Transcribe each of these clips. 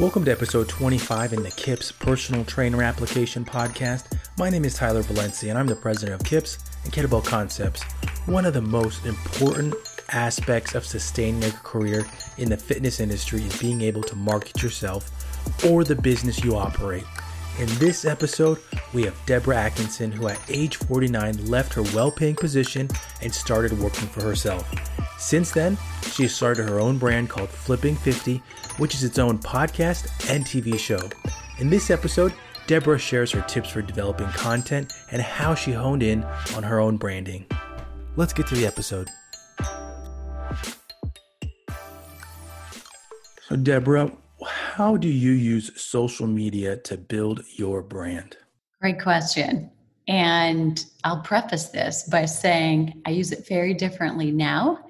Welcome to episode 25 in the Kips Personal Trainer Application Podcast. My name is Tyler Valencia and I'm the president of Kips and Kettlebell Concepts, one of the most important aspects of sustaining a career in the fitness industry is being able to market yourself or the business you operate. In this episode, we have Debra Atkinson, who at age 49 left her well-paying position and started working for herself. Since then, she has started her own brand called Flipping 50, which is its own podcast and TV show. In this episode, Debra shares her tips for developing content and how she honed in on her own branding. Let's get to the episode. So Debra, how do you use social media to build your brand? Great question. And I'll preface this by saying I use it very differently now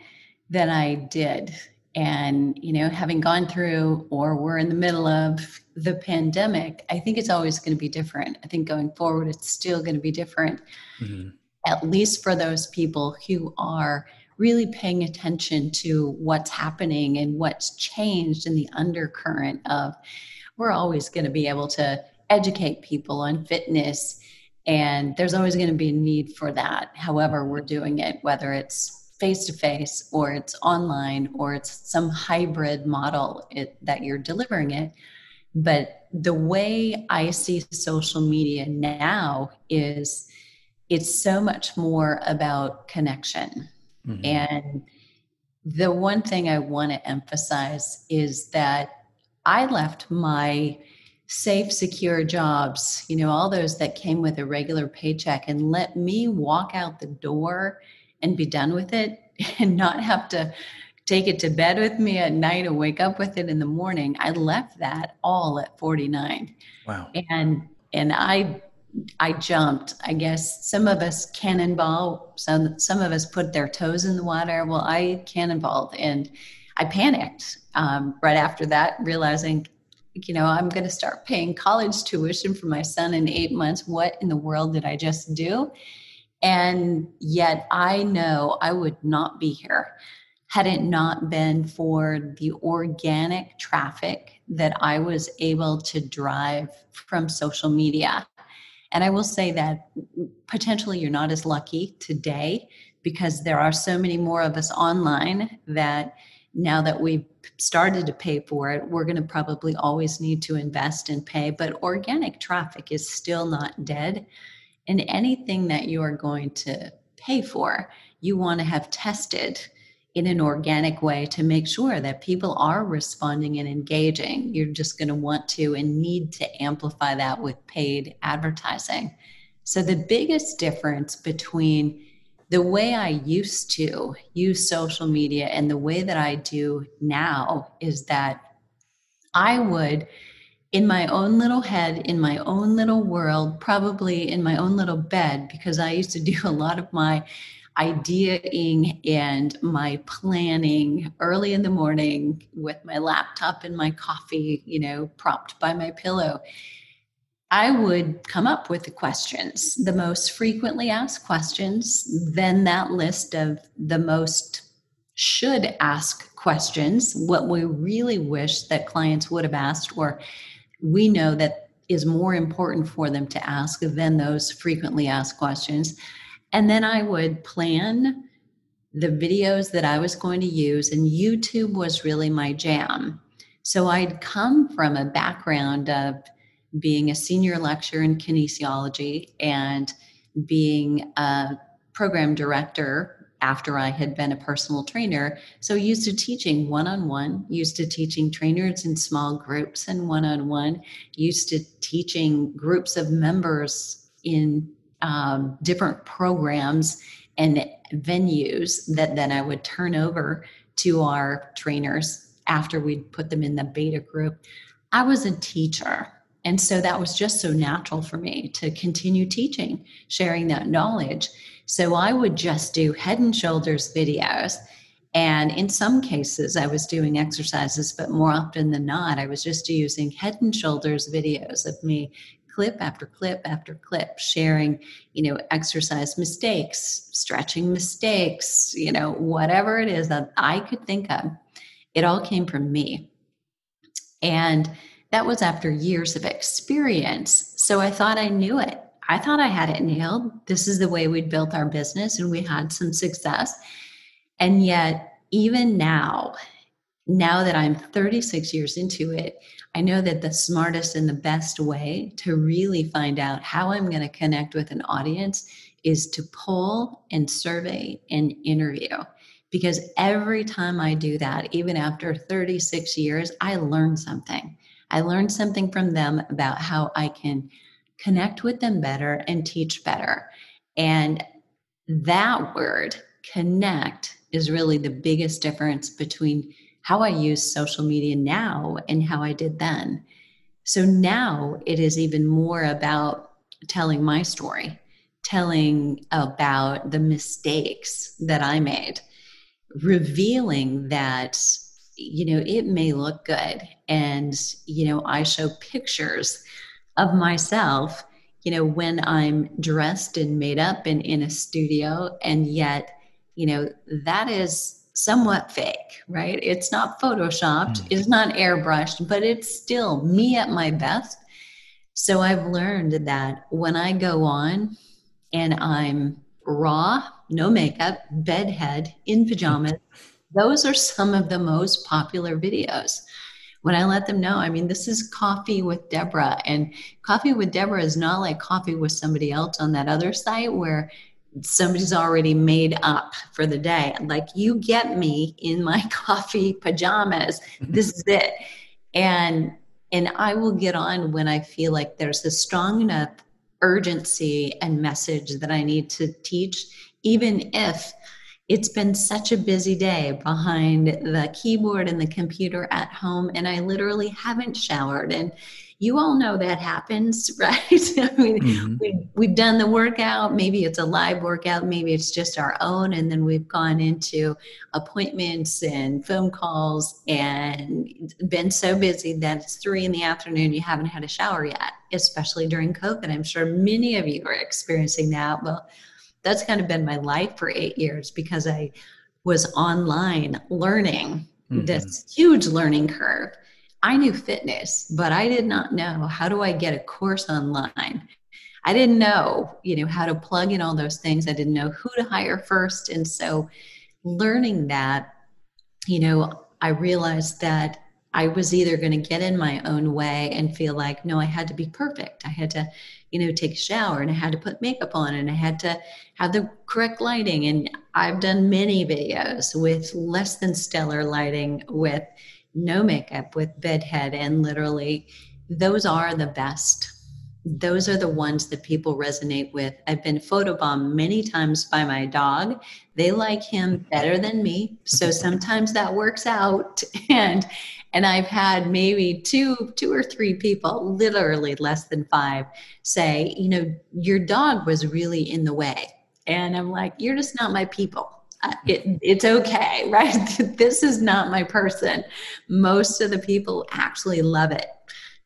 than I did. And, you know, having gone through or we're in the middle of the pandemic, I think it's always going to be different. I think going forward, it's still going to be different, at least for those people who are really paying attention to what's happening and what's changed in the undercurrent of we're always going to be able to educate people on fitness. And there's always going to be a need for that. However, we're doing it, whether it's face-to-face or it's online or it's some hybrid model that you're delivering it. But the way I see social media now is it's so much more about connection. Mm-hmm. And the one thing I want to emphasize is that I left my safe, secure jobs, you know, all those that came with a regular paycheck and let me walk out the door and be done with it and not have to take it to bed with me at night or wake up with it in the morning. I left that all at 49. Wow. And I jumped. I guess some of us cannonball, some of us put their toes in the water. Well, I cannonballed and I panicked right after that, realizing, you know, I'm going to start paying college tuition for my son in 8 months. What in the world did I just do? And yet I know I would not be here had it not been for the organic traffic that I was able to drive from social media. And I will say that potentially you're not as lucky today because there are so many more of us online that now that we've started to pay for it, we're going to probably always need to invest and pay. But organic traffic is still not dead. And anything that you are going to pay for, you want to have tested in an organic way to make sure that people are responding and engaging. You're just going to want to and need to amplify that with paid advertising. So the biggest difference between the way I used to use social media and the way that I do now is that I would, in my own little head, in my own little world, probably in my own little bed, because I used to do a lot of my ideating and my planning early in the morning with my laptop and my coffee, you know, propped by my pillow. I would come up with the questions, the most frequently asked questions, then that list of the most should ask questions, what we really wish that clients would have asked, or we know that is more important for them to ask than those frequently asked questions. And then I would plan the videos that I was going to use, and YouTube was really my jam. So I'd come from a background of being a senior lecturer in kinesiology and being a program director after I had been a personal trainer. So used to teaching one-on-one, used to teaching trainers in small groups and one-on-one, used to teaching groups of members in different programs and venues that then I would turn over to our trainers after we'd put them in the beta group. I was a teacher. And so that was just so natural for me to continue teaching, sharing that knowledge. So I would just do head and shoulders videos. And in some cases, I was doing exercises, but more often than not, I was just using head and shoulders videos of me, clip after clip after clip, sharing, you know, exercise mistakes, stretching mistakes, you know, whatever it is that I could think of. It all came from me. And That was after years of experience. So I thought I knew it. I thought I had it nailed. This is the way we'd built our business and we had some success. And yet, even now that I'm 36 years into it, I know that the smartest and the best way to really find out how I'm going to connect with an audience is to poll and survey and interview. Because every time I do that, even after 36 years, I learn something. I learned something from them about how I can connect with them better and teach better. And that word, connect, is really the biggest difference between how I use social media now and how I did then. So now it is even more about telling my story, telling about the mistakes that I made, revealing that, it may look good. And, I show pictures of myself, when I'm dressed and made up and in a studio. And yet, that is somewhat fake, right? It's not Photoshopped, It's not airbrushed, but it's still me at my best. So I've learned that when I go on and I'm raw, no makeup, bedhead, in pajamas, those are some of the most popular videos. When I let them know, this is Coffee with Debra, and Coffee with Debra is not like Coffee with somebody else on that other site where somebody's already made up for the day. Like, you get me in my coffee pajamas. This is it. And I will get on when I feel like there's a strong enough urgency and message that I need to teach, even if it's been such a busy day behind the keyboard and the computer at home, and I literally haven't showered. And you all know that happens, right? We've done the workout. Maybe it's a live workout. Maybe it's just our own. And then we've gone into appointments and phone calls and been so busy that it's 3 p.m. You haven't had a shower yet, especially during COVID. I'm sure many of you are experiencing that. Well, that's kind of been my life for 8 years because I was online learning this huge learning curve. I knew fitness, but I did not know how do I get a course online. I didn't know, how to plug in all those things. I didn't know who to hire first. And so learning that, I realized that I was either going to get in my own way and feel like, no, I had to be perfect. I had to, take a shower, and I had to put makeup on, and I had to have the correct lighting. And I've done many videos with less than stellar lighting, with no makeup, with bedhead. And literally, those are the best. Those are the ones that people resonate with. I've been photobombed many times by my dog. They like him better than me. So sometimes that works out. And I've had maybe two or three people, literally less than 5, say, your dog was really in the way. And I'm like, you're just not my people. It's okay, right? This is not my person. Most of the people actually love it.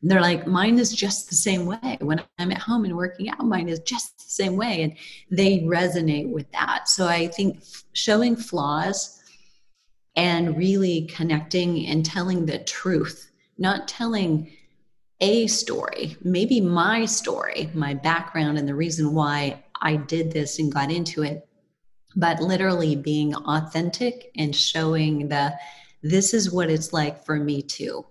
They're like, mine is just the same way. When I'm at home and working out, mine is just the same way. And they resonate with that. So I think showing flaws and really connecting and telling the truth, not telling a story, maybe my story, my background, and the reason why I did this and got into it, but literally being authentic and showing this is what it's like for me too.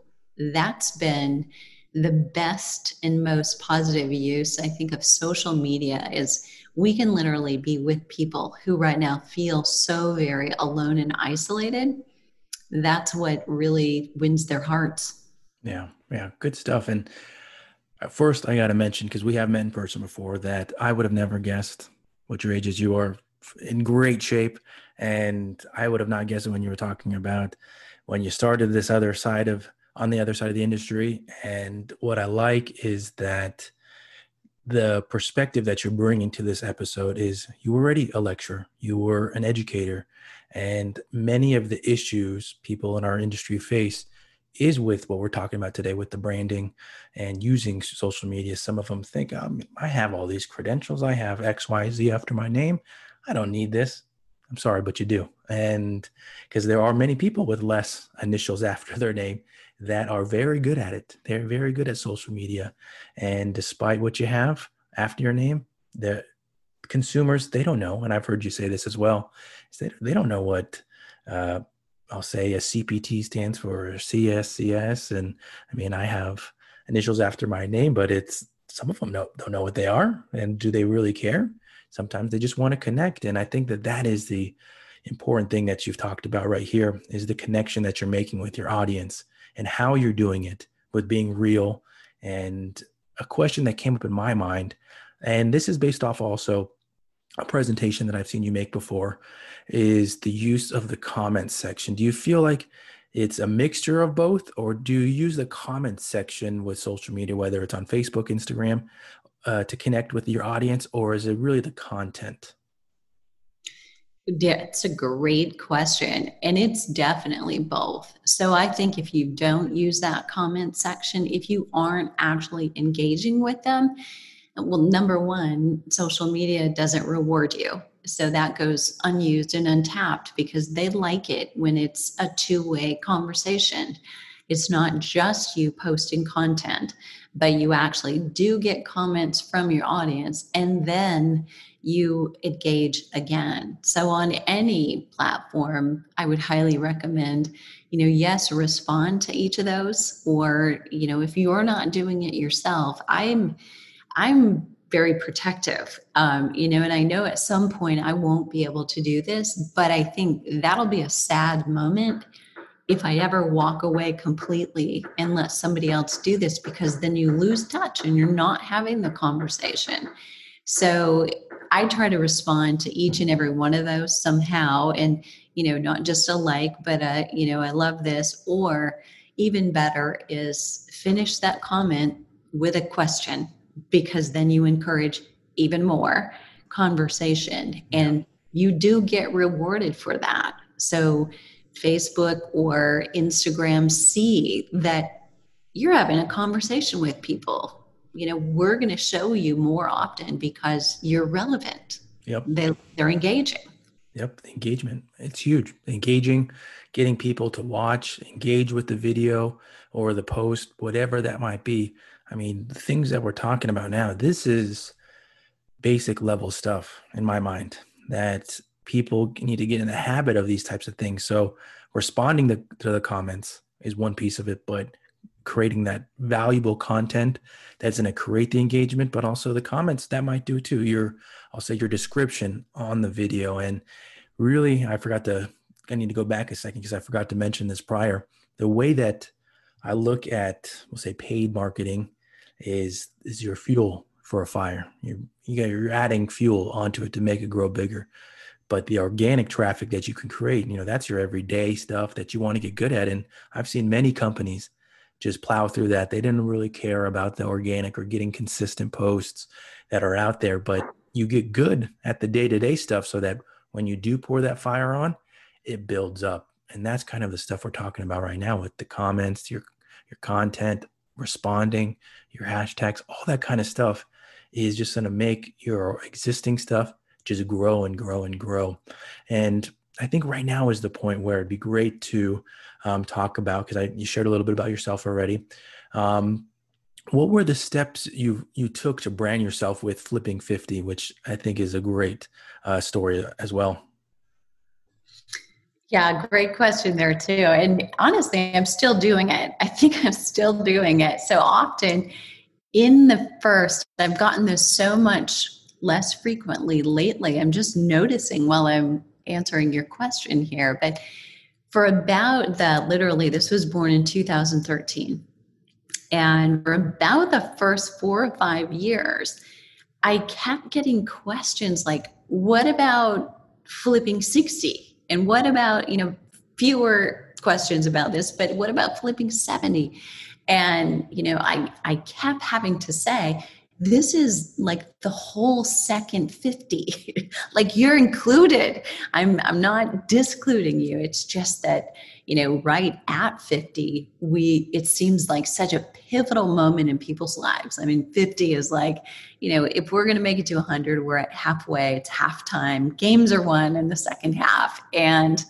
That's been the best and most positive use, I think, of social media is we can literally be with people who right now feel so very alone and isolated. That's what really wins their hearts. Yeah. Yeah. Good stuff. And first I got to mention, because we have met in person before, that I would have never guessed what your age is. You are in great shape. And I would have not guessed it when you were talking about when you started this other side of on the other side of the industry. And what I like is that the perspective that you're bringing to this episode is you were already a lecturer, you were an educator, and many of the issues people in our industry face is with what we're talking about today, with the branding and using social media. Some of them think, I have all these credentials. I have X, Y, Z after my name. I don't need this. I'm sorry, but you do. And because there are many people with less initials after their name that are very good at it. They're very good at social media. And despite what you have after your name, the consumers, they don't know. And I've heard you say this as well. They don't know what, I'll say a CPT stands for, CS. And I mean, I have initials after my name, but it's, some of them don't know what they are. And do they really care? Sometimes they just want to connect. And I think that that is the important thing that you've talked about right here, is the connection that you're making with your audience and how you're doing it, with being real. And a question that came up in my mind, and this is based off also a presentation that I've seen you make before, is the use of the comment section. Do you feel like it's a mixture of both, or do you use the comment section with social media, whether it's on Facebook, Instagram, to connect with your audience, or is it really the content? That's a great question. And it's definitely both. So I think if you don't use that comment section, if you aren't actually engaging with them, well, number one, social media doesn't reward you. So that goes unused and untapped, because they like it when it's a two-way conversation. It's not just you posting content, but you actually do get comments from your audience, and then you engage again. So on any platform, I would highly recommend, yes, respond to each of those. Or, if you're not doing it yourself, I'm very protective, and I know at some point I won't be able to do this, but I think that'll be a sad moment if I ever walk away completely and let somebody else do this, because then you lose touch and you're not having the conversation. So I try to respond to each and every one of those somehow, and, not just a like, but, I love this, or even better is finish that comment with a question, because then you encourage even more conversation and you do get rewarded for that. So Facebook or Instagram see that you're having a conversation with people. We're going to show you more often because you're relevant. Yep. They're engaging. Yep. The engagement. It's huge. Engaging, getting people to watch, engage with the video or the post, whatever that might be. I mean, the things that we're talking about now, this is basic level stuff in my mind, that people need to get in the habit of these types of things. So responding to the comments is one piece of it, but creating that valuable content that's going to create the engagement, but also the comments that might do too. Your description on the video. And really, I need to go back a second because I forgot to mention this prior. The way that I look at, we'll say, paid marketing is your fuel for a fire. You're adding fuel onto it to make it grow bigger. But the organic traffic that you can create, that's your everyday stuff that you want to get good at. And I've seen many companies just plow through that. They didn't really care about the organic or getting consistent posts that are out there, but you get good at the day-to-day stuff so that when you do pour that fire on, it builds up. And that's kind of the stuff we're talking about right now with the comments, your content, responding, your hashtags, all that kind of stuff is just going to make your existing stuff just grow and grow and grow. And I think right now is the point where it'd be great to talk about, because you shared a little bit about yourself already. What were the steps you took to brand yourself with Flipping 50, which I think is a great story as well? Yeah, great question there too. And honestly, I'm still doing it. I think I'm still doing it. So often in the first, I've gotten this so much less frequently lately. I'm just noticing while I'm answering your question here, but for about this was born in 2013. And for about the first 4 or 5 years, I kept getting questions like, what about flipping 60? And what about, fewer questions about this, but what about flipping 70? And, I kept having to say, this is like the whole second 50, like you're included. I'm not discluding you. It's just that, you know, right at 50, it seems like such a pivotal moment in people's lives. I mean, 50 is like, you know, if we're going to make it to 100, we're at halfway, it's halftime, games are won in the second half. And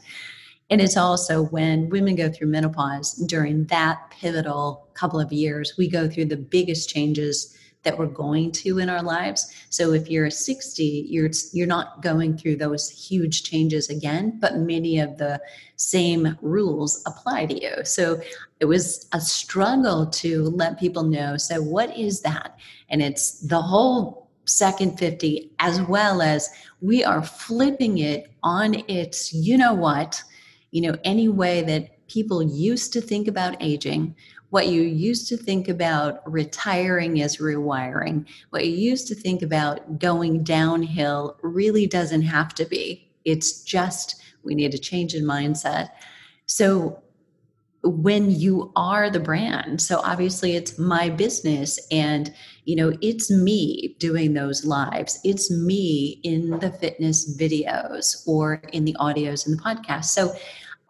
it's also when women go through menopause, during that pivotal couple of years, we go through the biggest changes that we're going to in our lives. So if you're 60, you're not going through those huge changes again, but many of the same rules apply to you. So it was a struggle to let people know, so what is that? And it's the whole second 50, as well as we are flipping it on its, you know what, you know, any way that people used to think about aging. What you used to think about retiring is rewiring. What you used to think about going downhill really doesn't have to be. It's just we need a change in mindset. So when you are the brand, so obviously it's my business and, you know, it's me doing those lives. It's me in the fitness videos or in the audios and the podcast. So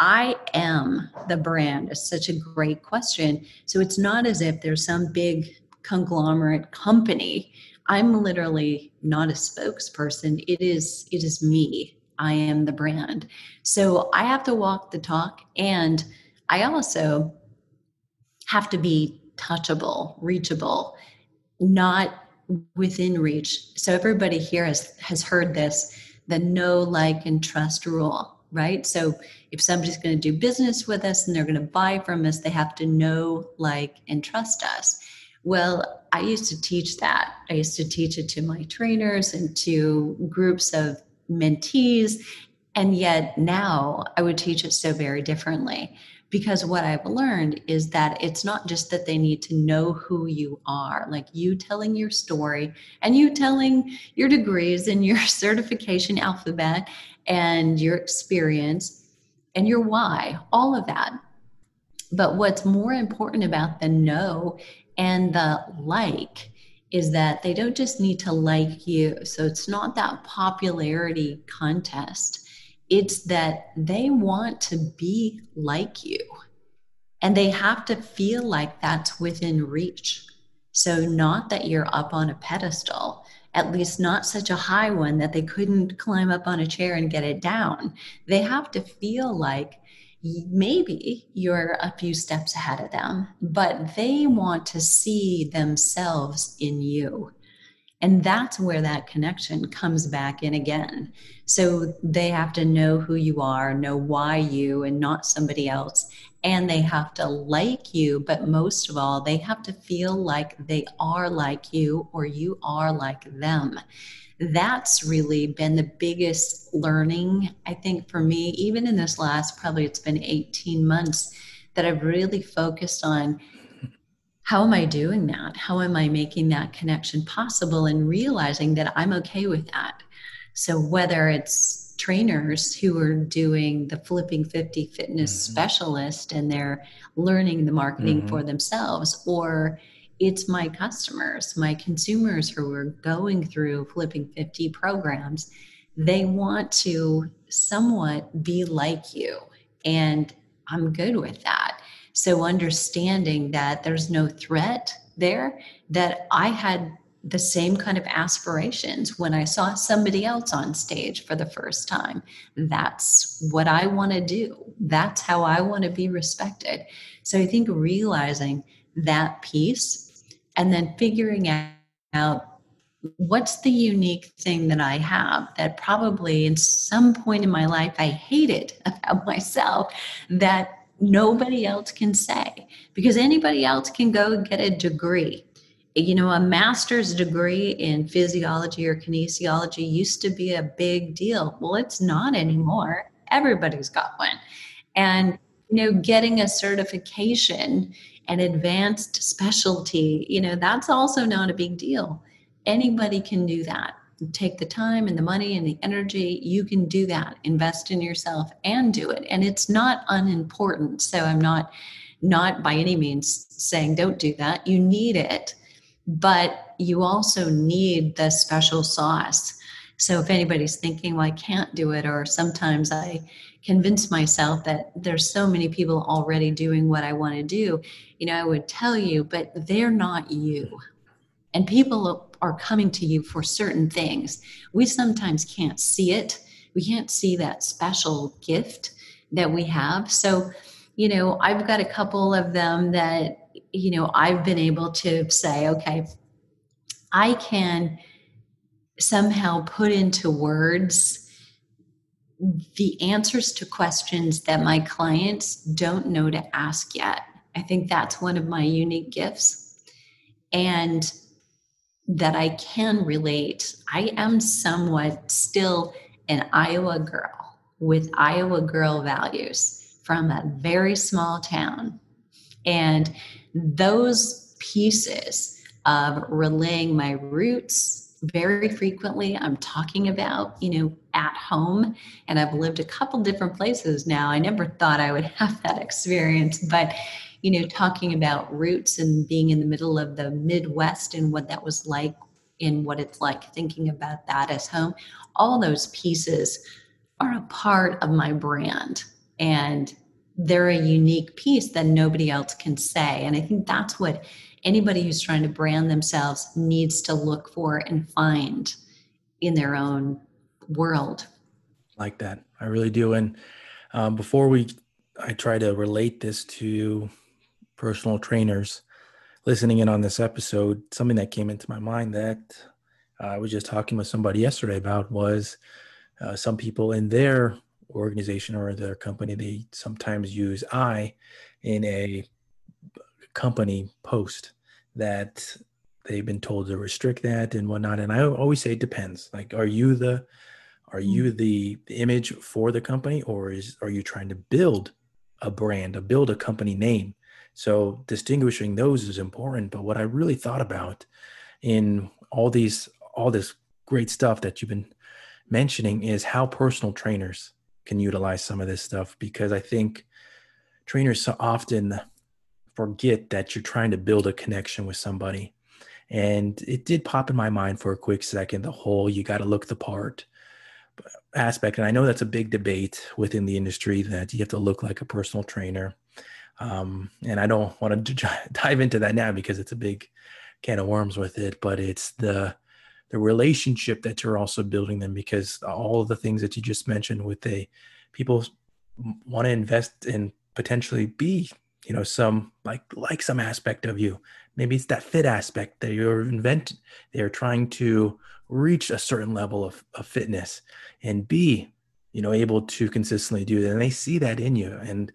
I am the brand is such a great question. So it's not as if there's some big conglomerate company. I'm literally not a spokesperson. It is me. I am the brand. So I have to walk the talk, and I also have to be touchable, reachable, not within reach. So everybody here has heard this, the know, like, and trust rule. Right? So if somebody's going to do business with us and they're going to buy from us, they have to know, like, and trust us. Well, I used to teach that. I used to teach it to my trainers and to groups of mentees. And yet now I would teach it so very differently, because what I've learned is that it's not just that they need to know who you are, like you telling your story and you telling your degrees and your certification alphabet and your experience and your why, all of that. But what's more important about the know and the like is that they don't just need to like you. So it's not that popularity contest. It's that they want to be like you, and they have to feel like that's within reach. So not that you're up on a pedestal, at least not such a high one that they couldn't climb up on a chair and get it down. They have to feel like maybe you're a few steps ahead of them, but they want to see themselves in you. And that's where that connection comes back in again. So they have to know who you are, know why you and not somebody else. And they have to like you, but most of all, they have to feel like they are like you or you are like them. That's really been the biggest learning, I think, for me, even in this last, probably it's been 18 months that I've really focused on, how am I doing that? How am I making that connection possible and realizing that I'm okay with that? So whether it's trainers who are doing the Flipping 50 fitness specialist and they're learning the marketing for themselves, or it's my customers, my consumers who are going through Flipping 50 programs, they want to somewhat be like you, and I'm good with that. So understanding that there's no threat there, that I had the same kind of aspirations when I saw somebody else on stage for the first time. That's what I want to do. That's how I want to be respected. So I think realizing that piece and then figuring out what's the unique thing that I have that probably in some point in my life I hated about myself that nobody else can say, because anybody else can go get a degree. You know, a master's degree in physiology or kinesiology used to be a big deal. Well, it's not anymore. Everybody's got one. And, you know, getting a certification, an advanced specialty, you know, that's also not a big deal. Anybody can do that. Take the time and the money and the energy. You can do that. Invest in yourself and do it. And it's not unimportant. So I'm not by any means saying don't do that. You need it, but you also need the special sauce. So if anybody's thinking, well, I can't do it, or sometimes I convince myself that there's so many people already doing what I want to do, you know, I would tell you, but they're not you. And people are coming to you for certain things. We sometimes can't see it. We can't see that special gift that we have. So, you know, I've got a couple of them that, you know, I've been able to say, okay, I can somehow put into words the answers to questions that my clients don't know to ask yet. I think that's one of my unique gifts, and that I can relate. I am somewhat still an Iowa girl with Iowa girl values from a very small town. And those pieces of relaying my roots very frequently, I'm talking about, you know, at home, and I've lived a couple different places now. I never thought I would have that experience, but, you know, talking about roots and being in the middle of the Midwest and what that was like and what it's like thinking about that as home, all those pieces are a part of my brand, and they're a unique piece that nobody else can say. And I think that's what anybody who's trying to brand themselves needs to look for and find in their own world. Like that. I really do. And I try to relate this to personal trainers listening in on this episode, something that came into my mind that I was just talking with somebody yesterday about was some people in their organization or their company, they sometimes use I in a company post that they've been told to restrict that and whatnot. And I always say it depends. Like, are you the image for the company, or are you trying to build a brand, or build a company name? So distinguishing those is important. But what I really thought about in all this great stuff that you've been mentioning is how personal trainers can utilize some of this stuff, because I think trainers so often forget that you're trying to build a connection with somebody. And it did pop in my mind for a quick second, the whole you got to look the part aspect. And I know that's a big debate within the industry, that you have to look like a personal trainer. And I don't want to dive into that now because it's a big can of worms with it, but it's the relationship that you're also building them, because all of the things that you just mentioned with people want to invest in, potentially be, you know, some like some aspect of you. Maybe it's that fit aspect that they're trying to reach a certain level of fitness and be, you know, able to consistently do that. And they see that in you. And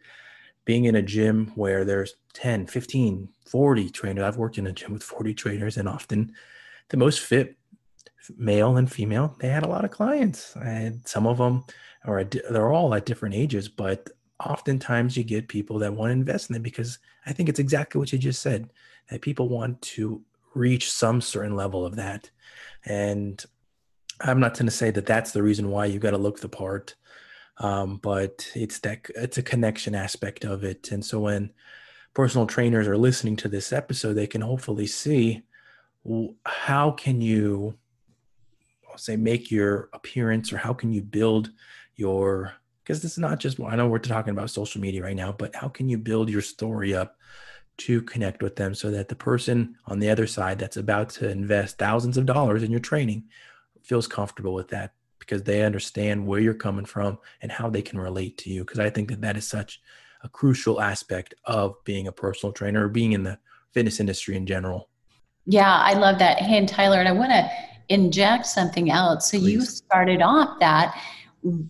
being in a gym where there's 10, 15, 40 trainers, I've worked in a gym with 40 trainers, and often the most fit male and female, they had a lot of clients, and some of them they're all at different ages, but oftentimes you get people that want to invest in it, because I think it's exactly what you just said, that people want to reach some certain level of that. And I'm not going to say that that's the reason why you got to look the part, but it's a connection aspect of it. And so when personal trainers are listening to this episode, they can hopefully see how can you make your appearance, or how can you build your, because this is not just, I know we're talking about social media right now, but how can you build your story up to connect with them so that the person on the other side that's about to invest thousands of dollars in your training feels comfortable with that, because they understand where you're coming from and how they can relate to you. Because I think that is such a crucial aspect of being a personal trainer, or being in the fitness industry in general. Yeah, I love that. Hey, and Tyler, and I want to inject something else. So please. You started off that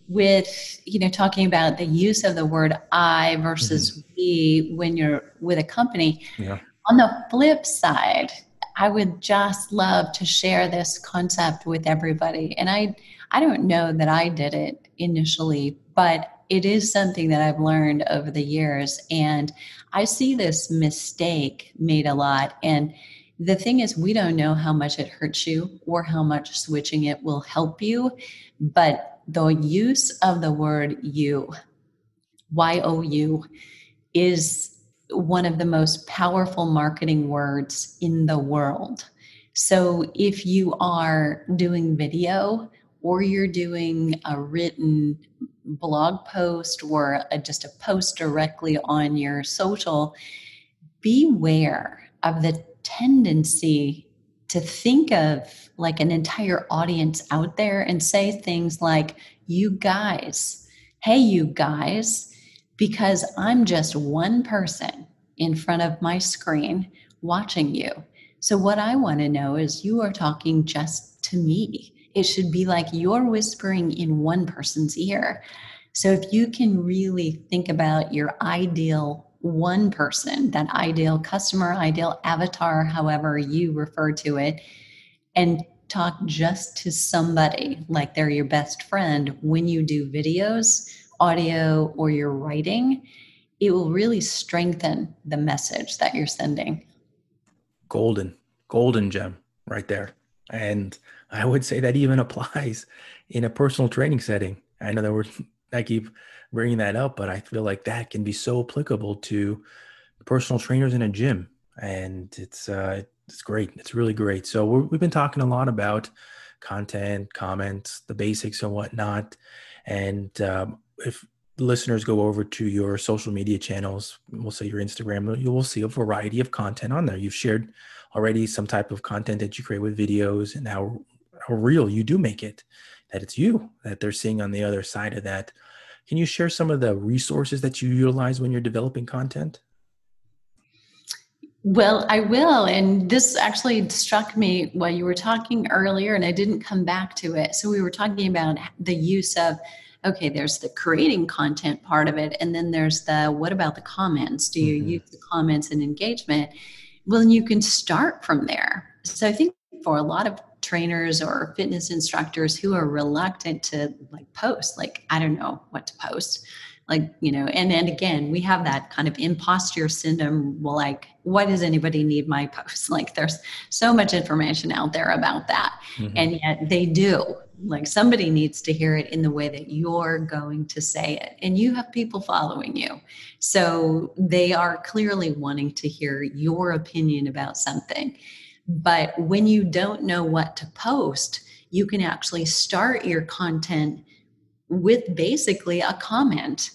with, you know, talking about the use of the word I versus we when you're with a company. Yeah. On the flip side, I would just love to share this concept with everybody. And I don't know that I did it initially, but it is something that I've learned over the years. And I see this mistake made a lot. And the thing is, we don't know how much it hurts you or how much switching it will help you, but the use of the word you, Y-O-U, is one of the most powerful marketing words in the world. So if you are doing video or you're doing a written blog post or just a post directly on your social, beware of the tendency to think of like an entire audience out there and say things like, you guys, hey, you guys, because I'm just one person in front of my screen watching you. So what I want to know is you are talking just to me. It should be like you're whispering in one person's ear. So if you can really think about your ideal one person, that ideal customer, ideal avatar, however you refer to it, and talk just to somebody like they're your best friend when you do videos, audio, or your writing, it will really strengthen the message that you're sending. Golden gem right there. And I would say that even applies in a personal training setting. I know that I keep bringing that up, but I feel like that can be so applicable to personal trainers in a gym. And it's great. It's really great. So we've been talking a lot about content, comments, the basics and whatnot. And if listeners go over to your social media channels, we'll say your Instagram, you will see a variety of content on there. You've shared already some type of content that you create with videos and how real you do make it, that it's you that they're seeing on the other side of that. Can you share some of the resources that you utilize when you're developing content? Well, I will. And this actually struck me while you were talking earlier, and I didn't come back to it. So we were talking about the use of, okay, there's the creating content part of it. And then there's the, what about the comments? Do you use the comments and engagement? Well, you can start from there. So I think for a lot of trainers or fitness instructors who are reluctant to like post, like, I don't know what to post. Like, you know, and again, we have that kind of imposter syndrome. Well, like, why does anybody need my post? Like, there's so much information out there about that. And yet they do. Like, somebody needs to hear it in the way that you're going to say it. And you have people following you. So they are clearly wanting to hear your opinion about something. But when you don't know what to post, you can actually start your content with basically a comment.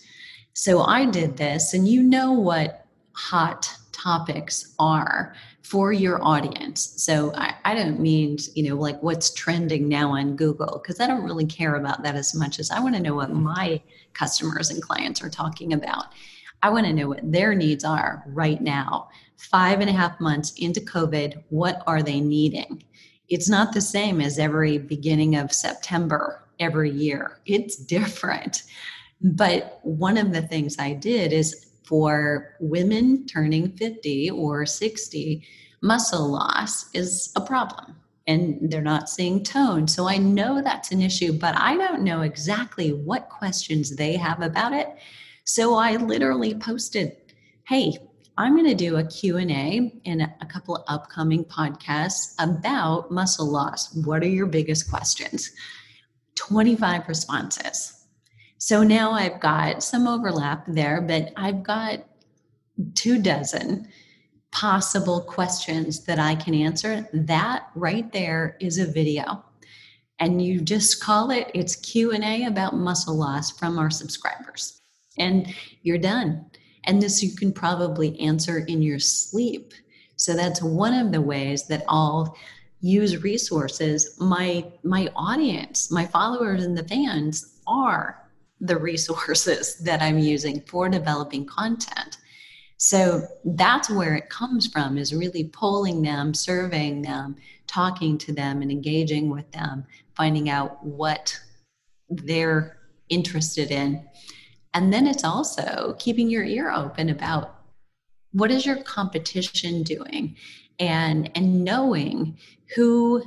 So I did this, and you know what hot topics are for your audience. So I don't mean, you know, like what's trending now on Google, because I don't really care about that as much as I want to know what my customers and clients are talking about. I want to know what their needs are right now. 5.5 months into COVID, what are they needing? It's not the same as every beginning of September every year. It's different. But one of the things I did is for women turning 50 or 60, muscle loss is a problem and they're not seeing tone. So I know that's an issue, but I don't know exactly what questions they have about it. So I literally posted, hey, I'm going to do a Q&A in a couple of upcoming podcasts about muscle loss. What are your biggest questions? 25 responses. So now I've got some overlap there, but I've got 24 possible questions that I can answer. That right there is a video. And you just call it, it's Q&A about muscle loss from our subscribers. And you're done. And this you can probably answer in your sleep. So that's one of the ways that I'll use resources. My audience, my followers and the fans are the resources that I'm using for developing content. So that's where it comes from, is really polling them, surveying them, talking to them and engaging with them, finding out what they're interested in. And then it's also keeping your ear open about what is your competition doing, and knowing who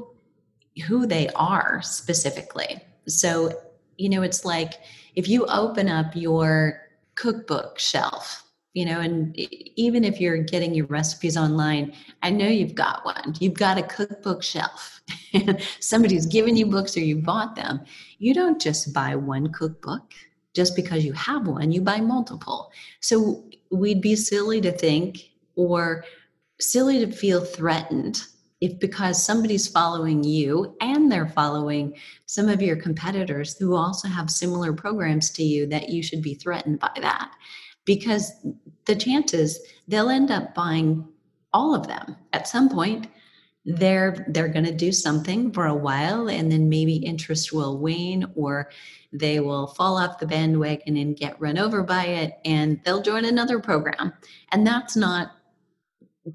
they are specifically. So, you know, it's like if you open up your cookbook shelf, you know, and even if you're getting your recipes online, I know you've got one. You've got a cookbook shelf. Somebody's given you books or you bought them. You don't just buy one cookbook. Just because you have one, you buy multiple. So we'd be silly to think or silly to feel threatened if because somebody's following you and they're following some of your competitors who also have similar programs to you, that you should be threatened by that, because the chances they'll end up buying all of them at some point. They're going to do something for a while, and then maybe interest will wane, or they will fall off the bandwagon and get run over by it, and they'll join another program. And that's not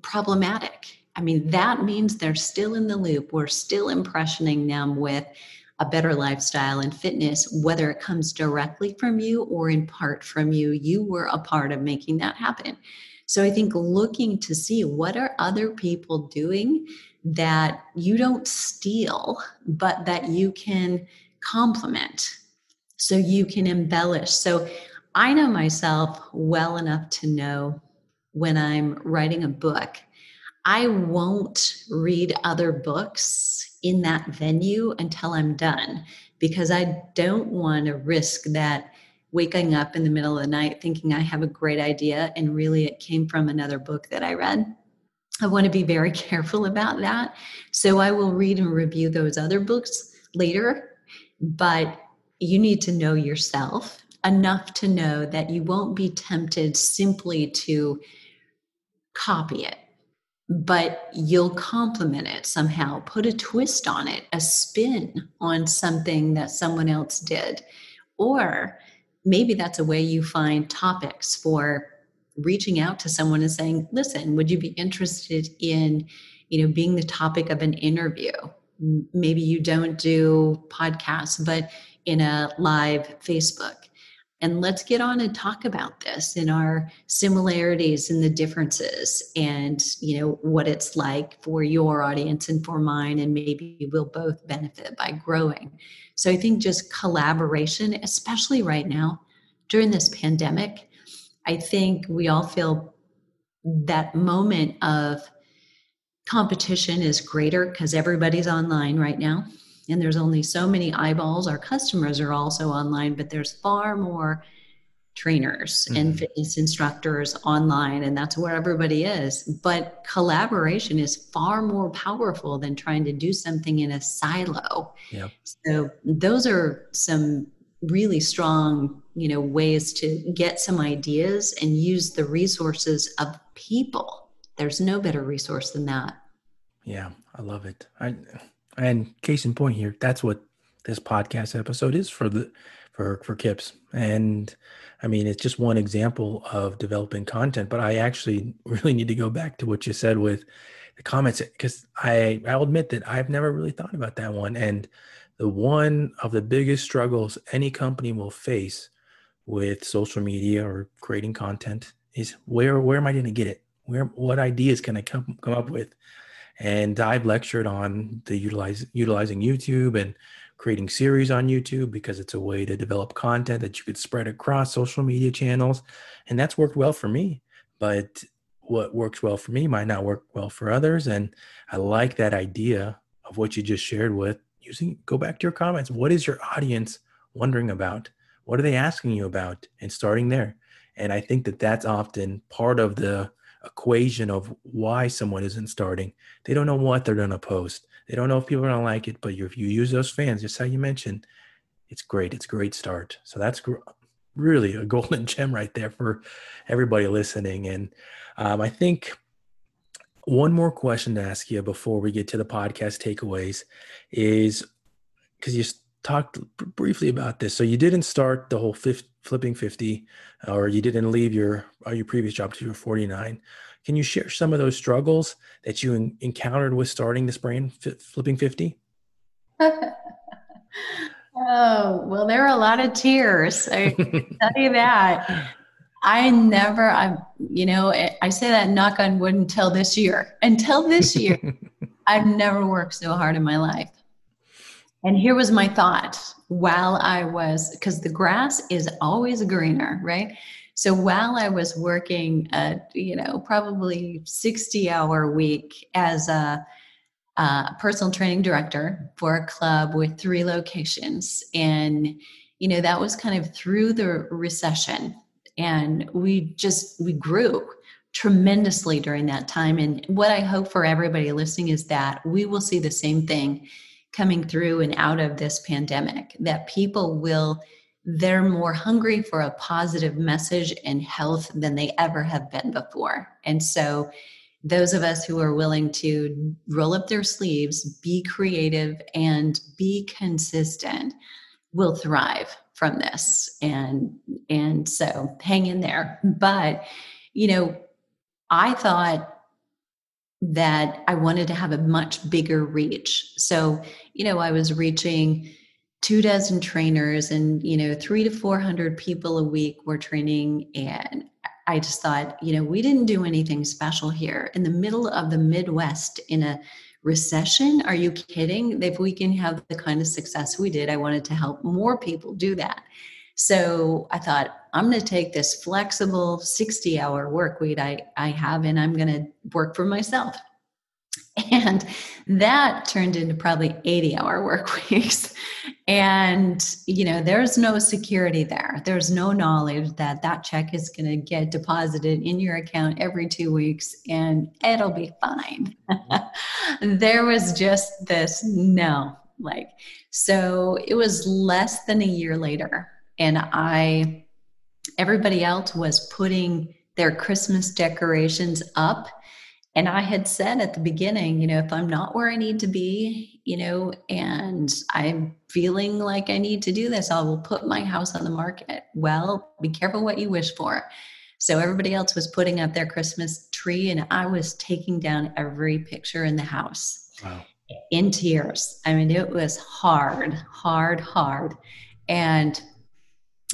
problematic. I mean, that means they're still in the loop. We're still impressioning them with a better lifestyle and fitness, whether it comes directly from you or in part from you. You were a part of making that happen. So I think looking to see what are other people doing that you don't steal, but that you can complement, so you can embellish. So I know myself well enough to know when I'm writing a book, I won't read other books in that venue until I'm done, because I don't want to risk that waking up in the middle of the night thinking I have a great idea and really it came from another book that I read. I want to be very careful about that. So I will read and review those other books later, but you need to know yourself enough to know that you won't be tempted simply to copy it, but you'll complement it somehow, put a twist on it, a spin on something that someone else did. Or maybe that's a way you find topics for reaching out to someone and saying, listen, would you be interested in, being the topic of an interview? Maybe you don't do podcasts, but in a live Facebook. And let's get on and talk about this and our similarities and the differences and, what it's like for your audience and for mine. And maybe we'll both benefit by growing. So I think just collaboration, especially right now during this pandemic, I think we all feel that moment of competition is greater because everybody's online right now. And there's only so many eyeballs. Our customers are also online, but there's far more trainers and fitness instructors online, and that's where everybody is. But collaboration is far more powerful than trying to do something in a silo. Yep. So those are some really strong, ways to get some ideas and use the resources of people. There's no better resource than that. Yeah, I love it. And case in point here, that's what this podcast episode is for Kips. And I mean, it's just one example of developing content, but I actually really need to go back to what you said with the comments, because I'll admit that I've never really thought about that one. And the one of the biggest struggles any company will face with social media or creating content is where am I going to get it? What ideas can I come up with? And I've lectured on the utilizing YouTube and creating series on YouTube, because it's a way to develop content that you could spread across social media channels. And that's worked well for me. But what works well for me might not work well for others. And I like that idea of what you just shared with go back to your comments. What is your audience wondering about? What are they asking you about? And starting there. And I think that that's often part of the equation of why someone isn't starting. They don't know what they're going to post. They don't know if people are going to like it, but if you use those fans, just how you mentioned, it's great. It's a great start. So that's really a golden gem right there for everybody listening. And I think one more question to ask you before we get to the podcast takeaways is, because you talked briefly about this. So you didn't start the whole Flipping 50, or you didn't leave your previous job till you were 49. Can you share some of those struggles that you encountered with starting this brand, Flipping 50? Oh, well, there are a lot of tears. I can tell you that. I say that knock on wood until this year. Until this year, I've never worked so hard in my life. And here was my thought because the grass is always greener, right? So while I was working, probably 60-hour week as a personal training director for a club with 3 locations. And, that was kind of through the recession, and we grew tremendously during that time. And what I hope for everybody listening is that we will see the same thing coming through and out of this pandemic, that people will, they're more hungry for a positive message and health than they ever have been before. And so those of us who are willing to roll up their sleeves, be creative, and be consistent will thrive from this. And so hang in there. But, you know, I thought that I wanted to have a much bigger reach. So, you know, I was reaching 24 trainers and, you know, 300 to 400 people a week were training. And I just thought, you know, we didn't do anything special here in the middle of the Midwest in a recession. Are you kidding? If we can have the kind of success we did, I wanted to help more people do that. So I thought, I'm going to take this flexible 60-hour work week I have, and I'm going to work for myself. And that turned into probably 80-hour work weeks. And, you know, there's no security there. There's no knowledge that that check is going to get deposited in your account every 2 weeks and it'll be fine. There was just this no, like, so it was less than a year later. And everybody else was putting their Christmas decorations up. And I had said at the beginning, you know, if I'm not where I need to be, you know, and I'm feeling like I need to do this, I will put my house on the market. Well, be careful what you wish for. So everybody else was putting up their Christmas tree and I was taking down every picture in the house. Wow. In tears. I mean, it was hard. And,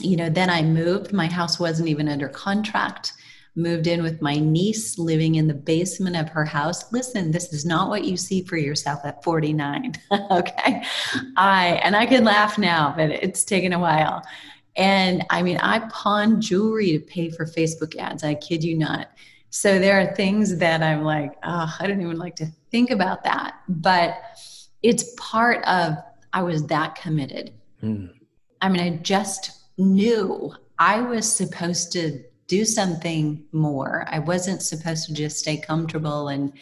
you know, then I moved. My house wasn't even under contract. Moved in with my niece living in the basement of her house. Listen, this is not what you see for yourself at 49. Okay. I can laugh now, but it's taken a while. And I mean, I pawned jewelry to pay for Facebook ads. I kid you not. So there are things that I'm like, oh, I don't even like to think about that, but it's part of, I was that committed. I mean, I just knew I was supposed to do something more. I wasn't supposed to just stay comfortable and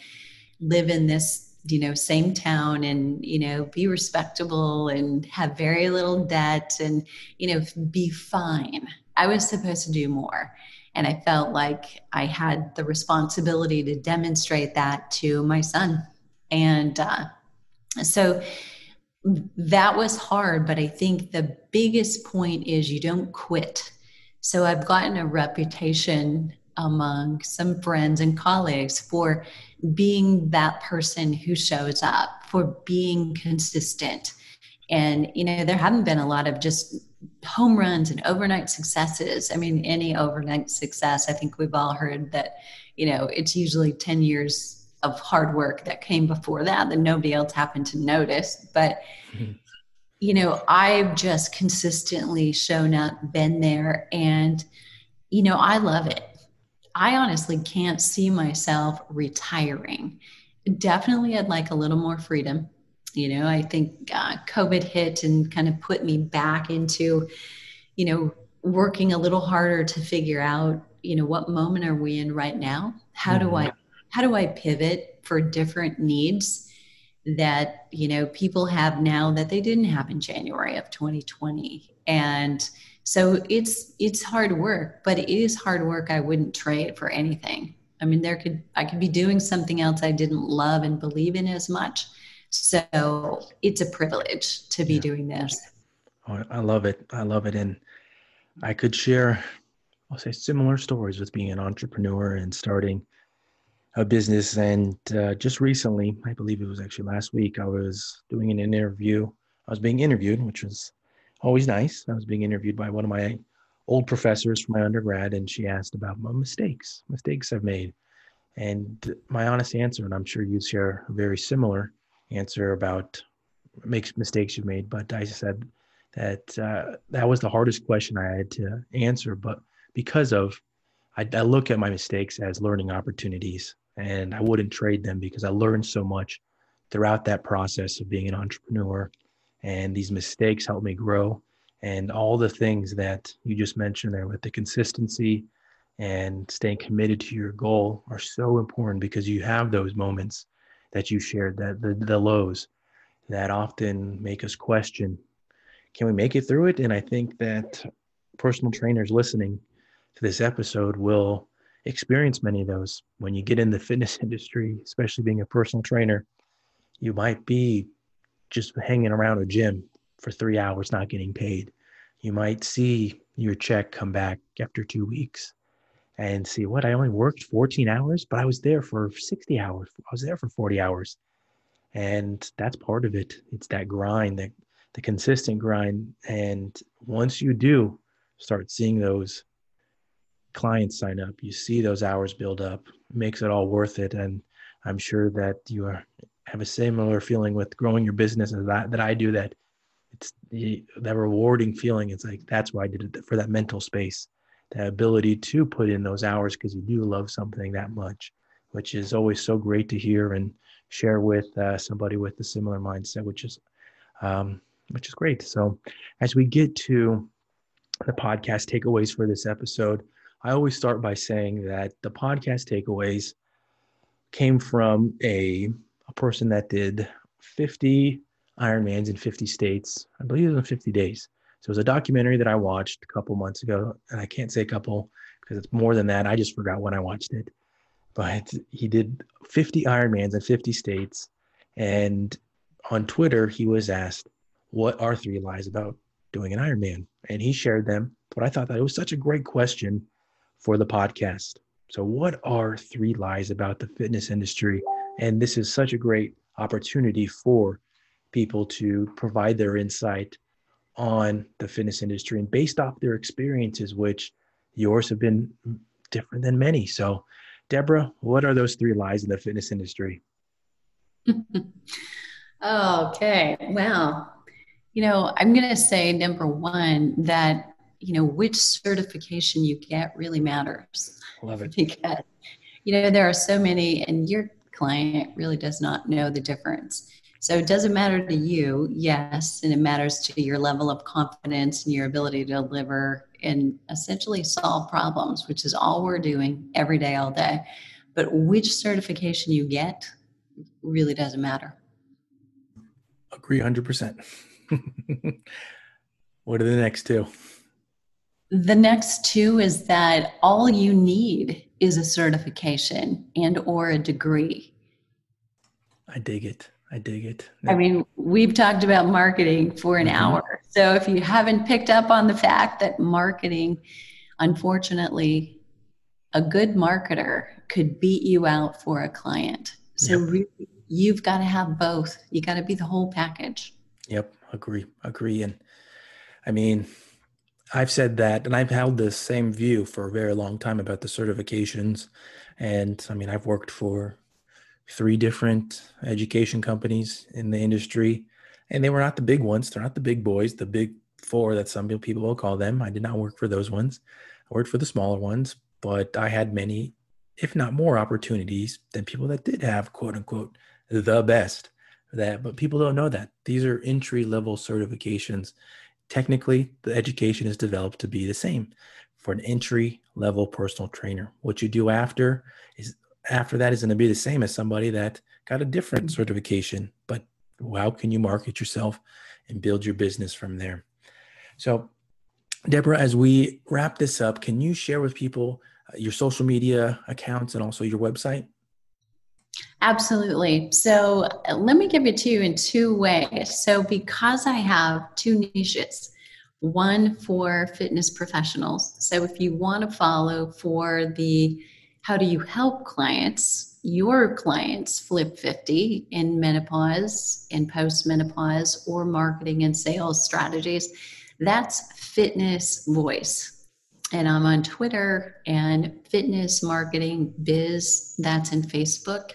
live in this, you know, same town and, you know, be respectable and have very little debt and, you know, be fine. I was supposed to do more. And I felt like I had the responsibility to demonstrate that to my son. And so that was hard. But I think the biggest point is you don't quit. So I've gotten a reputation among some friends and colleagues for being that person who shows up, for being consistent. And, you know, there haven't been a lot of just home runs and overnight successes. I mean, any overnight success, I think we've all heard that, you know, it's usually 10 years of hard work that came before that nobody else happened to notice. But you know, I've just consistently shown up, been there, and, you know, I love it. I honestly can't see myself retiring. Definitely, I'd like a little more freedom. You know, I think COVID hit and kind of put me back into, you know, working a little harder to figure out, you know, what moment are we in right now? How do I pivot for different needs that, you know, people have now that they didn't have in January of 2020. And so it's hard work, but it is hard work I wouldn't trade for anything. I mean, I could be doing something else I didn't love and believe in as much. So it's a privilege to be doing this. Oh, I love it. And I could share, I'll say, similar stories with being an entrepreneur and starting a business. And just recently, I believe it was actually last week, I was doing an interview. I was being interviewed, which was always nice. I was being interviewed by one of my old professors from my undergrad, and she asked about my mistakes I've made. And my honest answer, and I'm sure you share a very similar answer about mistakes you've made, but I said that that was the hardest question I had to answer, but because of I look at my mistakes as learning opportunities. And I wouldn't trade them because I learned so much throughout that process of being an entrepreneur. And these mistakes helped me grow. And all the things that you just mentioned there with the consistency, and staying committed to your goal are so important, because you have those moments that you shared, that the lows that often make us question, can we make it through it? And I think that personal trainers listening to this episode will experience many of those. When you get in the fitness industry, especially being a personal trainer, you might be just hanging around a gym for 3 hours, not getting paid. You might see your check come back after 2 weeks and see, what, I only worked 14 hours, but I was there for 60 hours. I was there for 40 hours. And that's part of it. It's that grind, the consistent grind. And once you do start seeing those clients sign up, you see those hours build up, it makes it all worth it. And I'm sure that you have a similar feeling with growing your business as that I do, that it's that rewarding feeling. It's like, that's why I did it, for that mental space, that ability to put in those hours, because you do love something that much, which is always so great to hear and share with somebody with a similar mindset, which is great. So as we get to the podcast takeaways for this episode, I always start by saying that the podcast takeaways came from a person that did 50 Ironmans in 50 states. I believe it was in 50 days. So it was a documentary that I watched a couple months ago. And I can't say a couple because it's more than that. I just forgot when I watched it. But he did 50 Ironmans in 50 states. And on Twitter, he was asked, what are 3 lies about doing an Ironman? And he shared them. But I thought that it was such a great question for the podcast. So what are 3 lies about the fitness industry? And this is such a great opportunity for people to provide their insight on the fitness industry and based off their experiences, which yours have been different than many. So Debra, what are those 3 lies in the fitness industry? Okay. Well, I'm going to say number 1, that which certification you get really matters. Love it. Because, there are so many, and your client really does not know the difference. So it doesn't matter to you, yes, and it matters to your level of confidence and your ability to deliver and essentially solve problems, which is all we're doing every day, all day. But which certification you get really doesn't matter. Agree 100%. What are the next 2? The next 2 is that all you need is a certification and or a degree. I dig it. Yeah. I mean, we've talked about marketing for an hour. So if you haven't picked up on the fact that marketing, unfortunately, a good marketer could beat you out for a client. So really, you've got to have both. You got to be the whole package. Yep. Agree. And I mean, I've said that, and I've held the same view for a very long time about the certifications. And I mean, I've worked for 3 different education companies in the industry, and they were not the big ones. They're not the big boys, the big 4 that some people will call them. I did not work for those ones. I worked for the smaller ones, but I had many, if not more, opportunities than people that did have quote unquote the best. But people don't know that. These are entry level certifications. Technically, the education is developed to be the same for an entry level personal trainer. What you do after that is going to be the same as somebody that got a different certification, but how can you market yourself and build your business from there? So Debra, as we wrap this up, can you share with people your social media accounts and also your website? Absolutely. So let me give it to you in 2 ways. So because I have 2 niches, one for fitness professionals. So if you want to follow for the how do you help clients, your clients flip 50 in menopause and post-menopause or marketing and sales strategies, that's Fitness Voice. And I'm on Twitter and Fitness Marketing Biz, that's in Facebook.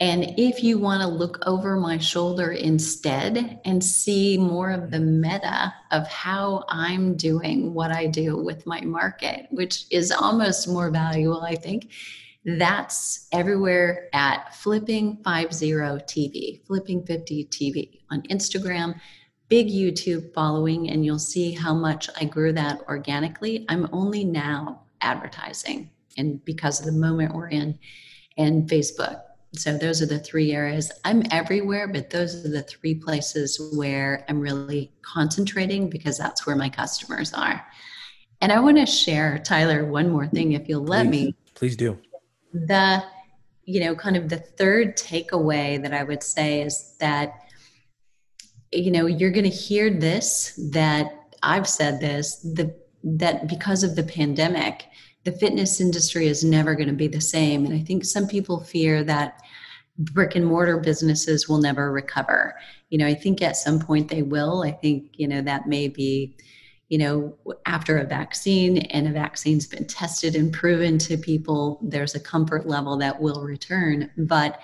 And if you want to look over my shoulder instead and see more of the meta of how I'm doing what I do with my market, which is almost more valuable, I think, that's everywhere at Flipping 50 TV, Flipping 50 TV on Instagram. Big YouTube following, and you'll see how much I grew that organically. I'm only now advertising, and because of the moment we're in, and Facebook. So those are the three areas. I'm everywhere, but those are the three places where I'm really concentrating, because that's where my customers are. And I want to share, Tyler, one more thing, if you'll let me. Please do. Kind of the third takeaway that I would say is that, you're going to hear this, that I've said this, that because of the pandemic, the fitness industry is never going to be the same. And I think some people fear that brick and mortar businesses will never recover. I think at some point they will. I think, that may be, after a vaccine, and a vaccine's been tested and proven to people, there's a comfort level that will return. But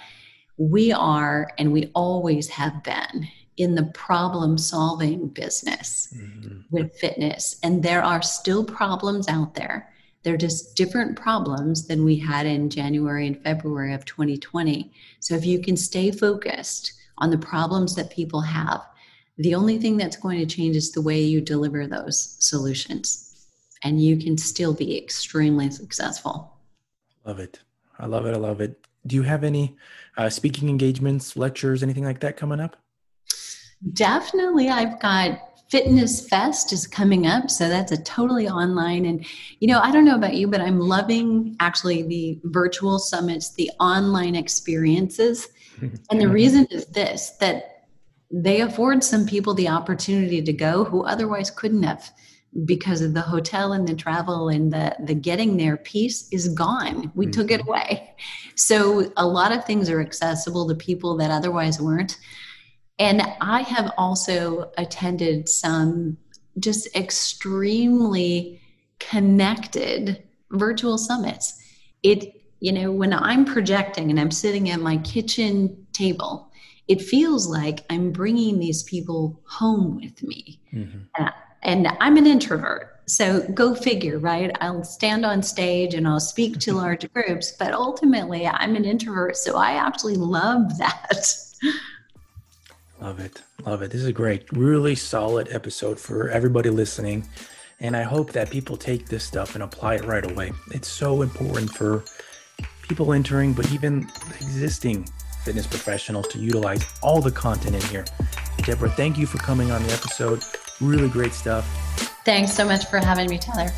we are, and we always have been, in the problem solving business with fitness. And there are still problems out there. They're just different problems than we had in January and February of 2020. So if you can stay focused on the problems that people have, the only thing that's going to change is the way you deliver those solutions. And you can still be extremely successful. Love it. I love it. I love it. Do you have any speaking engagements, lectures, anything like that coming up? Definitely. I've got Fitness Fest is coming up. So that's a totally online. And, I don't know about you, but I'm loving actually the virtual summits, the online experiences. And the reason is this, that they afford some people the opportunity to go who otherwise couldn't have, because of the hotel and the travel and the getting there piece is gone. We took it away. So a lot of things are accessible to people that otherwise weren't. And I have also attended some just extremely connected virtual summits. When I'm projecting and I'm sitting at my kitchen table, it feels like I'm bringing these people home with me. And I'm an introvert. So go figure, right? I'll stand on stage and I'll speak to large groups, but ultimately I'm an introvert. So I actually love that. Love it. Love it. This is a great, really solid episode for everybody listening. And I hope that people take this stuff and apply it right away. It's so important for people entering, but even existing fitness professionals, to utilize all the content in here. Debra, thank you for coming on the episode. Really great stuff. Thanks so much for having me, Tyler.